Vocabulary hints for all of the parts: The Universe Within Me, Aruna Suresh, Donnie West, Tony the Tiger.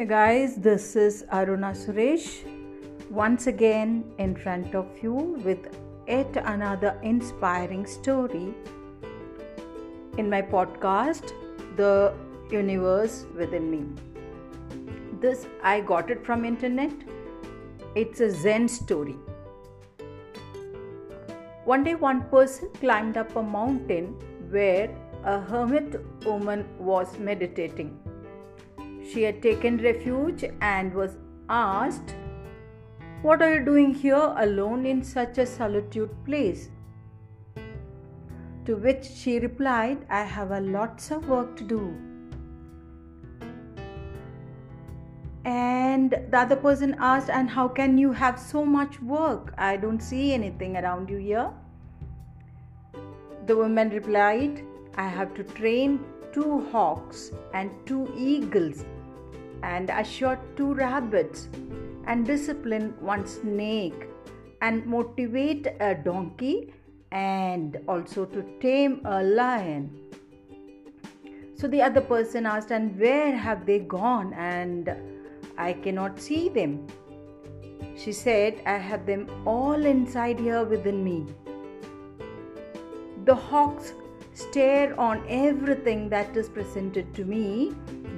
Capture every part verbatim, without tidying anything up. Hey guys, this is Aruna Suresh once again in front of you with yet another inspiring story in my podcast, The Universe Within Me. This, I got it from internet. It's a Zen story. One day one person climbed up a mountain where a hermit woman was meditating. She had taken refuge and was asked, "What are you doing here alone in such a solitude place?" To which she replied, "I have a lots of work to do." And the other person asked, "And how can you have so much work? I don't see anything around you here." The woman replied, "I have to train two hawks and two eagles and I shot two rabbits and discipline one snake and motivate a donkey and also to tame a lion." So the other person asked, "And where have they gone? And I cannot see them." She said, "I have them all inside here within me." The hawks stare on everything that is presented to me,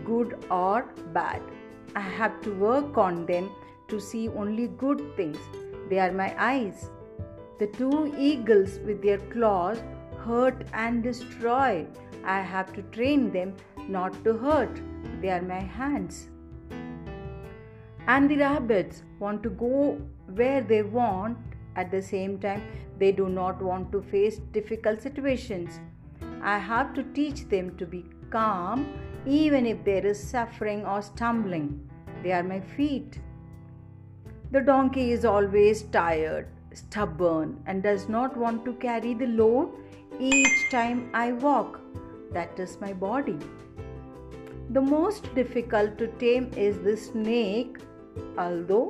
good or bad. I have to work on them to see only good things. They are my eyes. The two eagles with their claws hurt and destroy. I have to train them not to hurt. They are my hands. And the rabbits want to go where they want. At the same time, they do not want to face difficult situations. I have to teach them to be calm even if there is suffering or stumbling. They are my feet. The donkey is always tired, stubborn, and does not want to carry the load each time I walk. That is my body. The most difficult to tame is the snake, although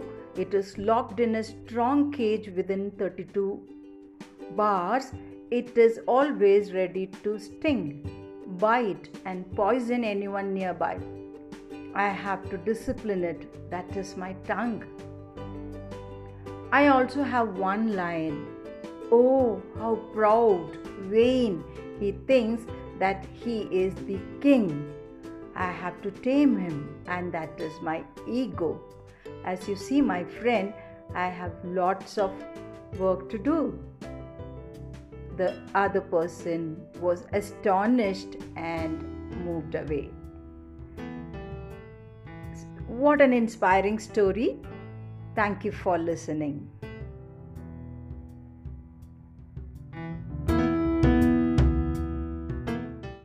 it is locked in a strong cage within thirty-two bars. It is always ready to sting, bite and poison anyone nearby. I have to discipline it. That is my tongue. I also have one lion. Oh, how proud, vain. He thinks that he is the king. I have to tame him, and that is my ego. As you see, my friend, I have lots of work to do. The other person was astonished and moved away. What an inspiring story! Thank you for listening.